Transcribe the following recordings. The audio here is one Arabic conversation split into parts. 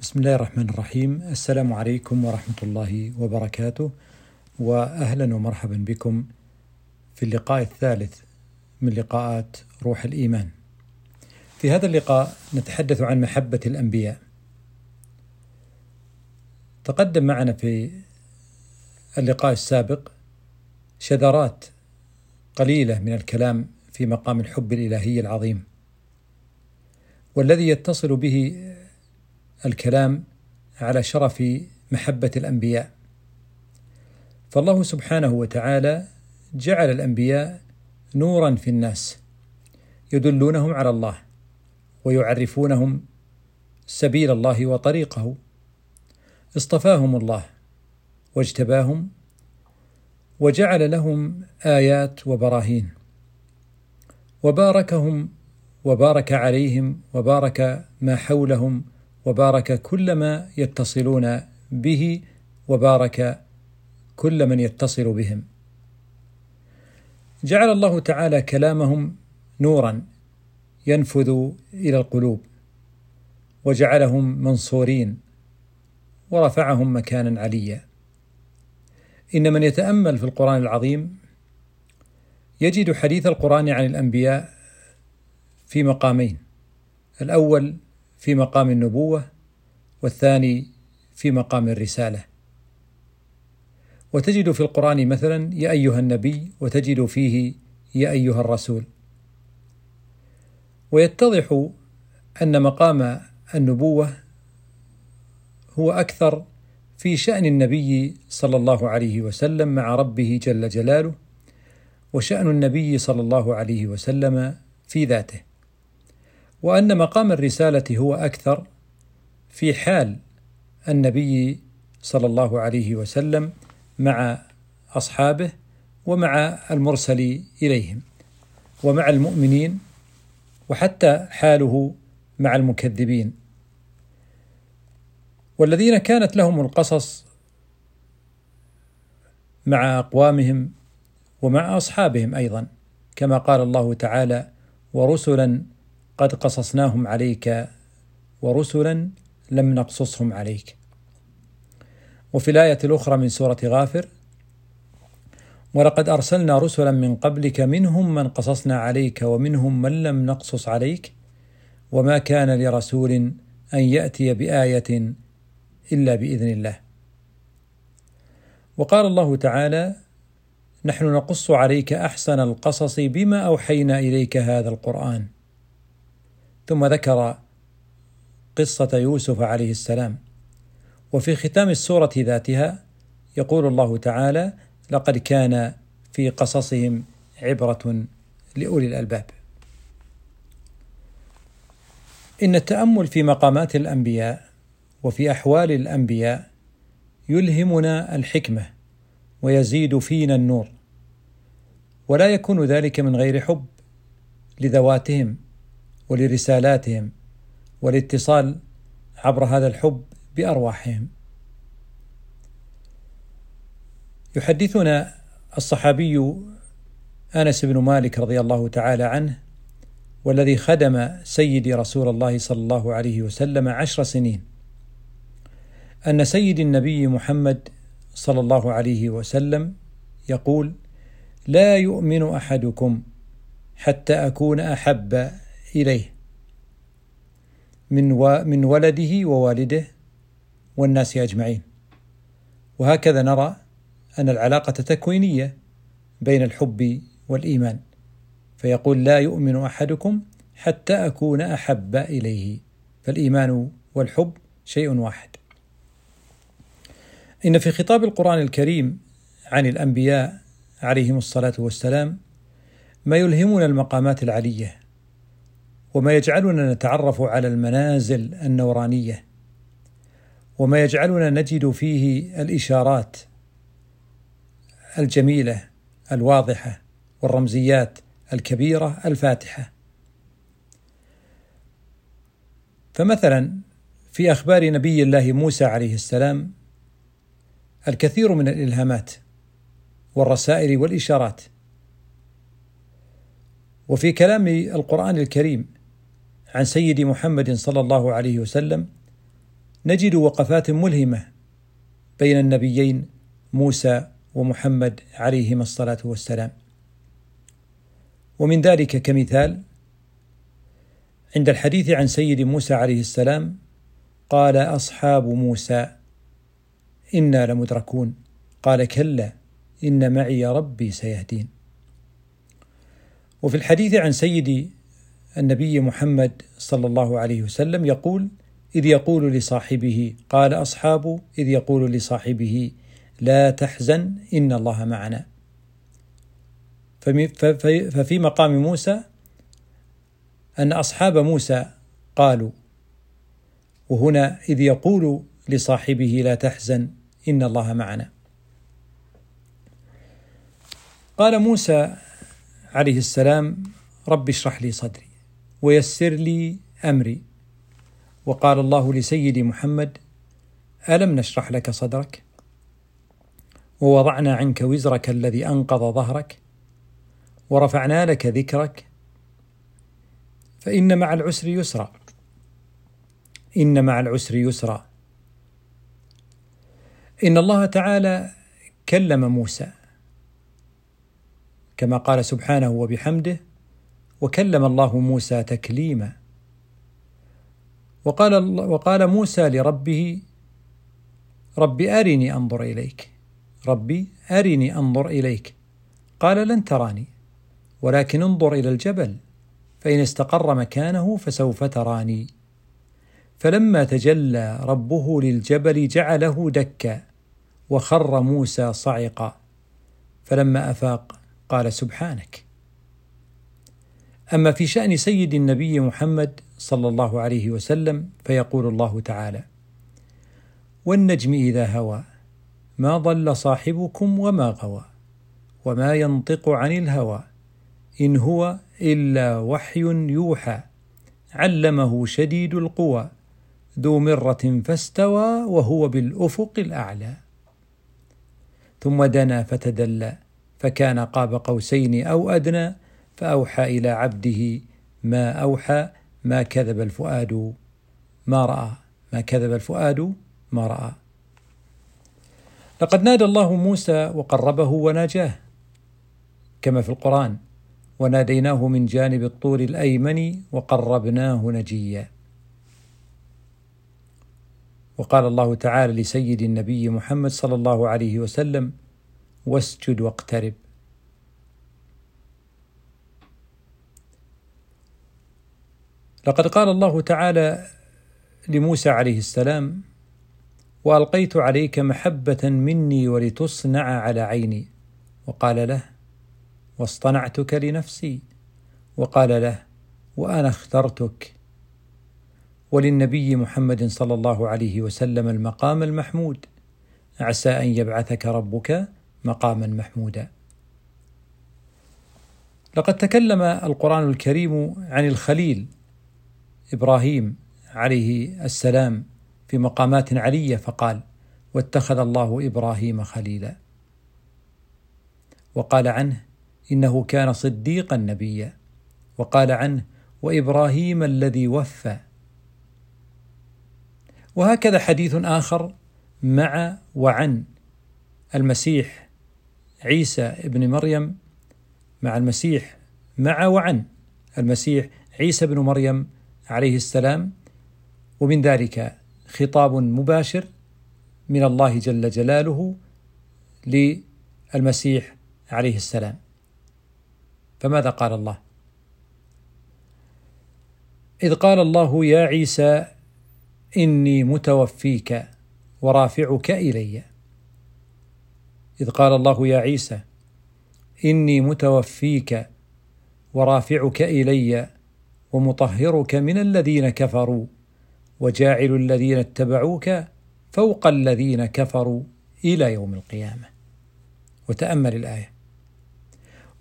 بسم الله الرحمن الرحيم. السلام عليكم ورحمة الله وبركاته، وأهلا ومرحبا بكم في اللقاء الثالث من لقاءات روح الإيمان. في هذا اللقاء نتحدث عن محبة الأنبياء. تقدم معنا في اللقاء السابق شذرات قليلة من الكلام في مقام الحب الإلهي العظيم، والذي يتصل به الكلام على شرف محبة الأنبياء. فالله سبحانه وتعالى جعل الأنبياء نورا في الناس يدلونهم على الله ويعرفونهم سبيل الله وطريقه. اصطفاهم الله واجتباهم وجعل لهم آيات وبراهين، وباركهم وبارك عليهم وبارك ما حولهم وبارك كل ما يتصلون به وبارك كل من يتصل بهم. جعل الله تعالى كلامهم نورا ينفذ إلى القلوب، وجعلهم منصورين، ورفعهم مكانا عليا. إن من يتأمل في القرآن العظيم يجد حديث القرآن عن الأنبياء في مقامين: الأول في مقام النبوة، والثاني في مقام الرسالة. وتجد في القرآن مثلا: يا أيها النبي، وتجد فيه: يا أيها الرسول. ويتضح أن مقام النبوة هو أكثر في شأن النبي صلى الله عليه وسلم مع ربه جل جلاله، وشأن النبي صلى الله عليه وسلم في ذاته، وأن مقام الرسالة هو أكثر في حال النبي صلى الله عليه وسلم مع أصحابه ومع المرسل إليهم ومع المؤمنين، وحتى حاله مع المكذبين والذين كانت لهم القصص مع أقوامهم ومع أصحابهم أيضا، كما قال الله تعالى: ورسلا قد قصصناهم عليك ورسلا لم نقصصهم عليك. وفي الآية الأخرى من سورة غافر: ولقد أرسلنا رسلا من قبلك منهم من قصصنا عليك ومنهم من لم نقصص عليك وما كان لرسول أن يأتي بآية إلا بإذن الله. وقال الله تعالى: نحن نقص عليك أحسن القصص بما أوحينا إليك هذا القرآن. ثم ذكر قصة يوسف عليه السلام. وفي ختام السورة ذاتها يقول الله تعالى: لقد كان في قصصهم عبرة لأولي الألباب. إن التأمل في مقامات الأنبياء وفي أحوال الأنبياء يلهمنا الحكمة ويزيد فينا النور، ولا يكون ذلك من غير حب لذواتهم ولرسالاتهم والاتصال عبر هذا الحب بأرواحهم. يحدثنا الصحابي أنس بن مالك رضي الله تعالى عنه، والذي خدم سيدي رسول الله صلى الله عليه وسلم 10 سنين، أن سيد النبي محمد صلى الله عليه وسلم يقول: لا يؤمن أحدكم حتى أكون أحب إليه من ولده ووالده والناس أجمعين. وهكذا نرى أن العلاقة تكوينية بين الحب والإيمان، فيقول: لا يؤمن أحدكم حتى أكون أحب إليه. فالإيمان والحب شيء واحد. إن في خطاب القرآن الكريم عن الأنبياء عليهم الصلاة والسلام ما يلهمنا المقامات العلية، وما يجعلنا نتعرف على المنازل النورانية، وما يجعلنا نجد فيه الإشارات الجميلة الواضحة والرمزيات الكبيرة الفاتحة. فمثلا في أخبار نبي الله موسى عليه السلام الكثير من الإلهامات والرسائل والإشارات. وفي كلام القرآن الكريم عن سيد محمد صلى الله عليه وسلم نجد وقفات ملهمة بين النبيين موسى ومحمد عليهما الصلاة والسلام. ومن ذلك كمثال عند الحديث عن سيد موسى عليه السلام قال أصحاب موسى إنا لمدركون قال كلا إن معي ربي سيهدين. وفي الحديث عن سيد النبي محمد صلى الله عليه وسلم يقول إذ يقول لصاحبه قال أصحاب إذ يقول لصاحبه لا تحزن إن الله معنا. ففي مقام موسى أن أصحاب موسى قالوا، وهنا إذ يقول لصاحبه لا تحزن إن الله معنا. قال موسى عليه السلام رب اشرح لي صدري ويسر لي أمري. وقال الله لسيدي محمد ألم نشرح لك صدرك ووضعنا عنك وزرك الذي أنقض ظهرك ورفعنا لك ذكرك فإن مع العسر يسرا إن مع العسر يسرا. إن الله تعالى كلم موسى كما قال سبحانه وبحمده وكلم الله موسى تكليما. وقال موسى لربه ربي أرني أنظر إليك قال لن تراني ولكن انظر إلى الجبل فإن استقر مكانه فسوف تراني. فلما تجلى ربه للجبل جعله دكا وخر موسى صعقا فلما أفاق قال سبحانك. أما في شأن سيد النبي محمد صلى الله عليه وسلم فيقول الله تعالى والنجم إذا هوى ما ضل صاحبكم وما غوى وما ينطق عن الهوى إن هو إلا وحي يوحى علمه شديد القوى ذو مرة فاستوى وهو بالأفق الأعلى ثم دنا فتدلى فكان قاب قوسين أو أدنى فأوحى إلى عبده ما أوحى ما كذب الفؤاد ما رأى. لقد نادى الله موسى وقربه وناجاه كما في القرآن وناديناه من جانب الطور الأيمن وقربناه نجيا. وقال الله تعالى لسيد النبي محمد صلى الله عليه وسلم واسجد واقترب. لقد قال الله تعالى لموسى عليه السلام وألقيت عليك محبة مني ولتصنع على عيني. وقال له واصطنعتك لنفسي. وقال له وأنا اخترتك. وللنبي محمد صلى الله عليه وسلم المقام المحمود عسى أن يبعثك ربك مقاما محمودا. لقد تكلم القرآن الكريم عن الخليل إبراهيم عليه السلام في مقامات علية فقال واتخذ الله إبراهيم خليلا. وقال عنه إنه كان صديقا نبيا. وقال عنه وإبراهيم الذي وفى. وهكذا حديث آخر مع وعن المسيح عيسى ابن مريم مع المسيح مع وعن المسيح عيسى ابن مريم عليه السلام. ومن ذلك خطاب مباشر من الله جل جلاله للمسيح عليه السلام. فماذا قال الله؟ إذ قال الله يا عيسى إني متوفيك ورافعك إلي. إذ قال الله يا عيسى إني متوفيك ورافعك إلي ومطهرك من الذين كفروا وجاعل الذين اتبعوك فوق الذين كفروا إلى يوم القيامة. وتأمل الآية.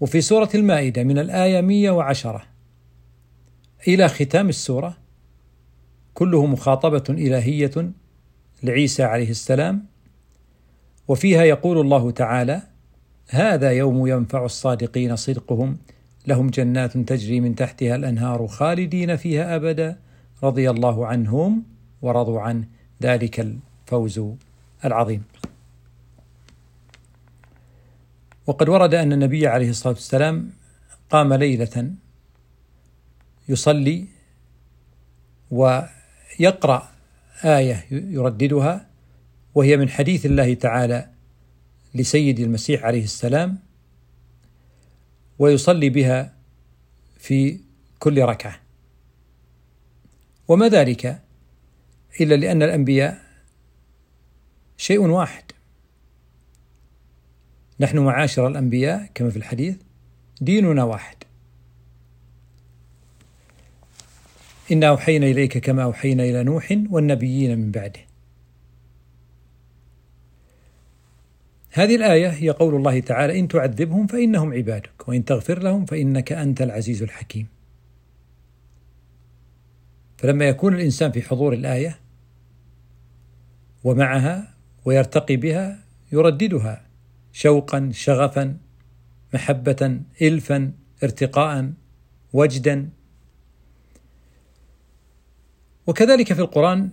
وفي سورة المائدة من الآية 110 إلى ختام السورة كله مخاطبة إلهية لعيسى عليه السلام. وفيها يقول الله تعالى هذا يوم ينفع الصادقين صدقهم لهم جنات تجري من تحتها الأنهار خالدين فيها أبدا رضي الله عنهم ورضوا عنه ذلك الفوز العظيم. وقد ورد أن النبي عليه الصلاة والسلام قام ليلة يصلي ويقرأ آية يرددها، وهي من حديث الله تعالى لسيد المسيح عليه السلام، ويصلي بها في كل ركعة. وما ذلك إلا لأن الأنبياء شيء واحد. نحن معاشر الأنبياء كما في الحديث ديننا واحد. إنا أوحينا إليك كما أوحينا إلى نوح والنبيين من بعده. هذه الآية هي قول الله تعالى: إن تعذبهم فإنهم عبادك وإن تغفر لهم فإنك أنت العزيز الحكيم. فلما يكون الإنسان في حضور الآية ومعها ويرتقي بها يرددها شوقا، شغفا، محبة، إلفا، ارتقاء، وجدا. وكذلك في القرآن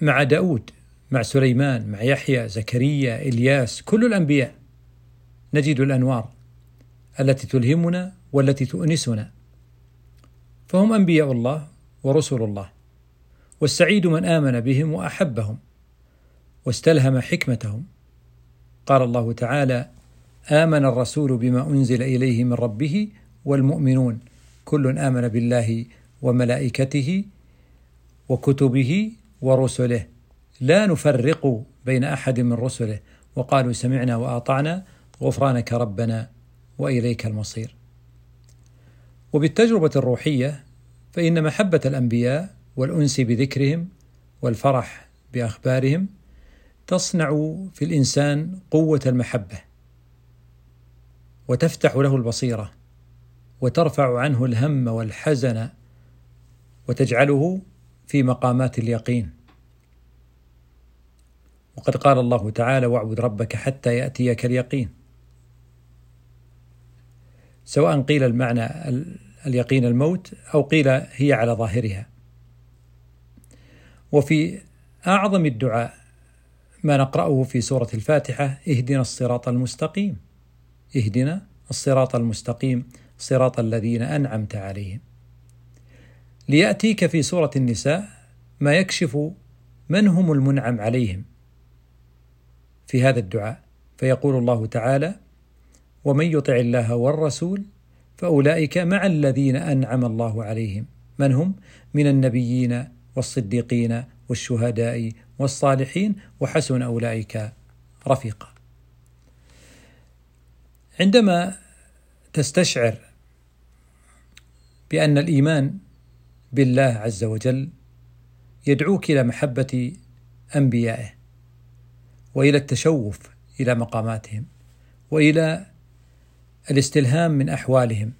مع داود، مع سليمان، مع يحيى، زكريا، إلياس، كل الأنبياء نجد الأنوار التي تلهمنا والتي تؤنسنا، فهم أنبياء الله ورسل الله، والسعيد من آمن بهم وأحبهم واستلهم حكمتهم. قال الله تعالى: آمن الرسول بما أنزل إليه من ربه والمؤمنون كل آمن بالله وملائكته وكتبه ورسله لا نفرق بين أحد من رسله وقالوا سمعنا وأطعنا غفرانك ربنا وإليك المصير. وبالتجربة الروحية فإن محبة الأنبياء والأنس بذكرهم والفرح بأخبارهم تصنع في الإنسان قوة المحبة، وتفتح له البصيرة، وترفع عنه الهم والحزن، وتجعله في مقامات اليقين. وقد قال الله تعالى: واعبد ربك حتى يأتيك اليقين. سواء قيل المعنى اليقين الموت أو قيل هي على ظاهرها. وفي أعظم الدعاء ما نقرأه في سورة الفاتحة: اهدنا الصراط المستقيم، اهدنا الصراط المستقيم صراط الذين أنعمت عليهم. ليأتيك في سورة النساء ما يكشف من هم المنعم عليهم في هذا الدعاء، فيقول الله تعالى: ومن يطع الله والرسول فأولئك مع الذين أنعم الله عليهم من هم من النبيين والصديقين والشهداء والصالحين وحسن أولئك رفيقا. عندما تستشعر بأن الإيمان بالله عز وجل يدعوك إلى محبة أنبيائه، وإلى التشوف إلى مقاماتهم، وإلى الاستلهام من أحوالهم،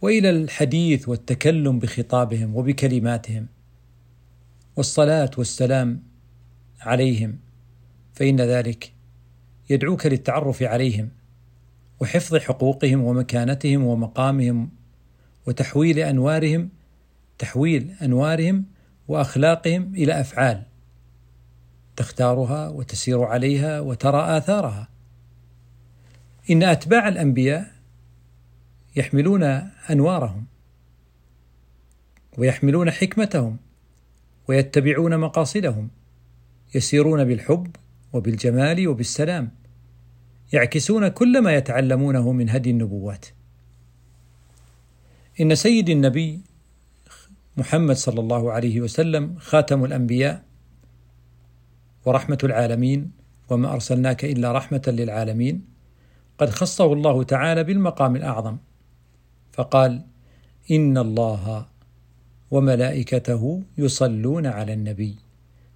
وإلى الحديث والتكلم بخطابهم وبكلماتهم، والصلاة والسلام عليهم، فإن ذلك يدعوك للتعرف عليهم وحفظ حقوقهم ومكانتهم ومقامهم، وتحويل أنوارهم وأخلاقهم إلى أفعال تختارها وتسير عليها وترى آثارها. إن أتباع الأنبياء يحملون أنوارهم ويحملون حكمتهم ويتبعون مقاصدهم، يسيرون بالحب وبالجمال وبالسلام، يعكسون كل ما يتعلمونه من هدي النبوات. إن سيد النبي محمد صلى الله عليه وسلم خاتم الأنبياء ورحمة العالمين، وما أرسلناك إلا رحمة للعالمين، قد خصه الله تعالى بالمقام الأعظم، فقال: إن الله وملائكته يصلون على النبي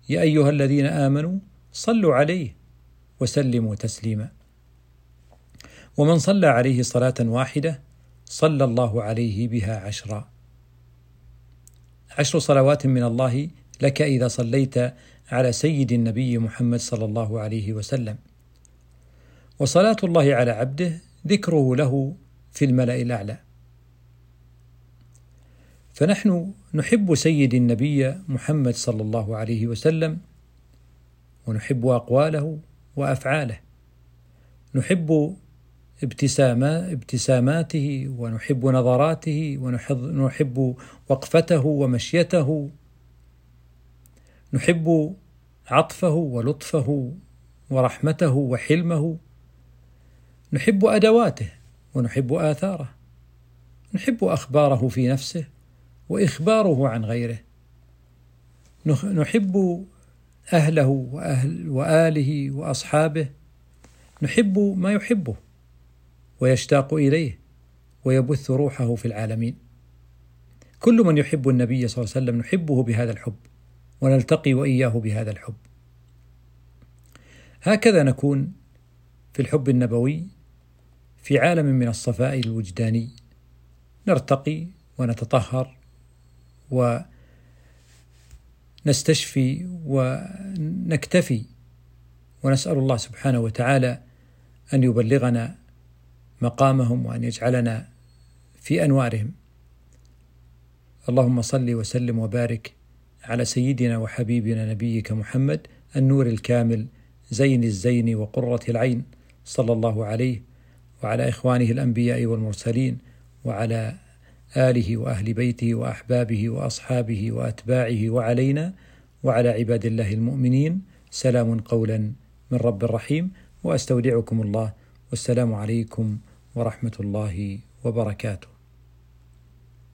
يا أيها الذين آمنوا صلوا عليه وسلموا تسليما. ومن صلى عليه صلاة واحدة صلى الله عليه بها عشرا. 10 صلوات من الله لك إذا صليت على سيد النبي محمد صلى الله عليه وسلم. وصلاة الله على عبده ذكره له في الملأ الأعلى. فنحن نحب سيد النبي محمد صلى الله عليه وسلم، ونحب أقواله وأفعاله، نحب ابتساماته، ونحب نظراته، ونحب وقفته ومشيته، نحب عطفه ولطفه ورحمته وحلمه، نحب أدواته ونحب آثاره، نحب أخباره في نفسه وإخباره عن غيره، نحب أهله وآله وأصحابه، نحب ما يحبه ويشتاق إليه ويبث روحه في العالمين. كل من يحب النبي صلى الله عليه وسلم نحبه بهذا الحب، ونلتقي وإياه بهذا الحب. هكذا نكون في الحب النبوي في عالم من الصفاء الوجداني، نرتقي ونتطهر ونستشفي ونكتفي، ونسأل الله سبحانه وتعالى أن يبلغنا مقامهم وأن يجعلنا في أنوارهم. اللهم صل وسلم وبارك على سيدنا وحبيبنا نبيك محمد النور الكامل زين الزين وقرة العين، صلى الله عليه وعلى إخوانه الأنبياء والمرسلين، وعلى آله وأهل بيته وأحبابه وأصحابه وأتباعه، وعلينا وعلى عباد الله المؤمنين. سلام قولا من رب رحيم، وأستودعكم الله، والسلام عليكم ورحمة الله وبركاته.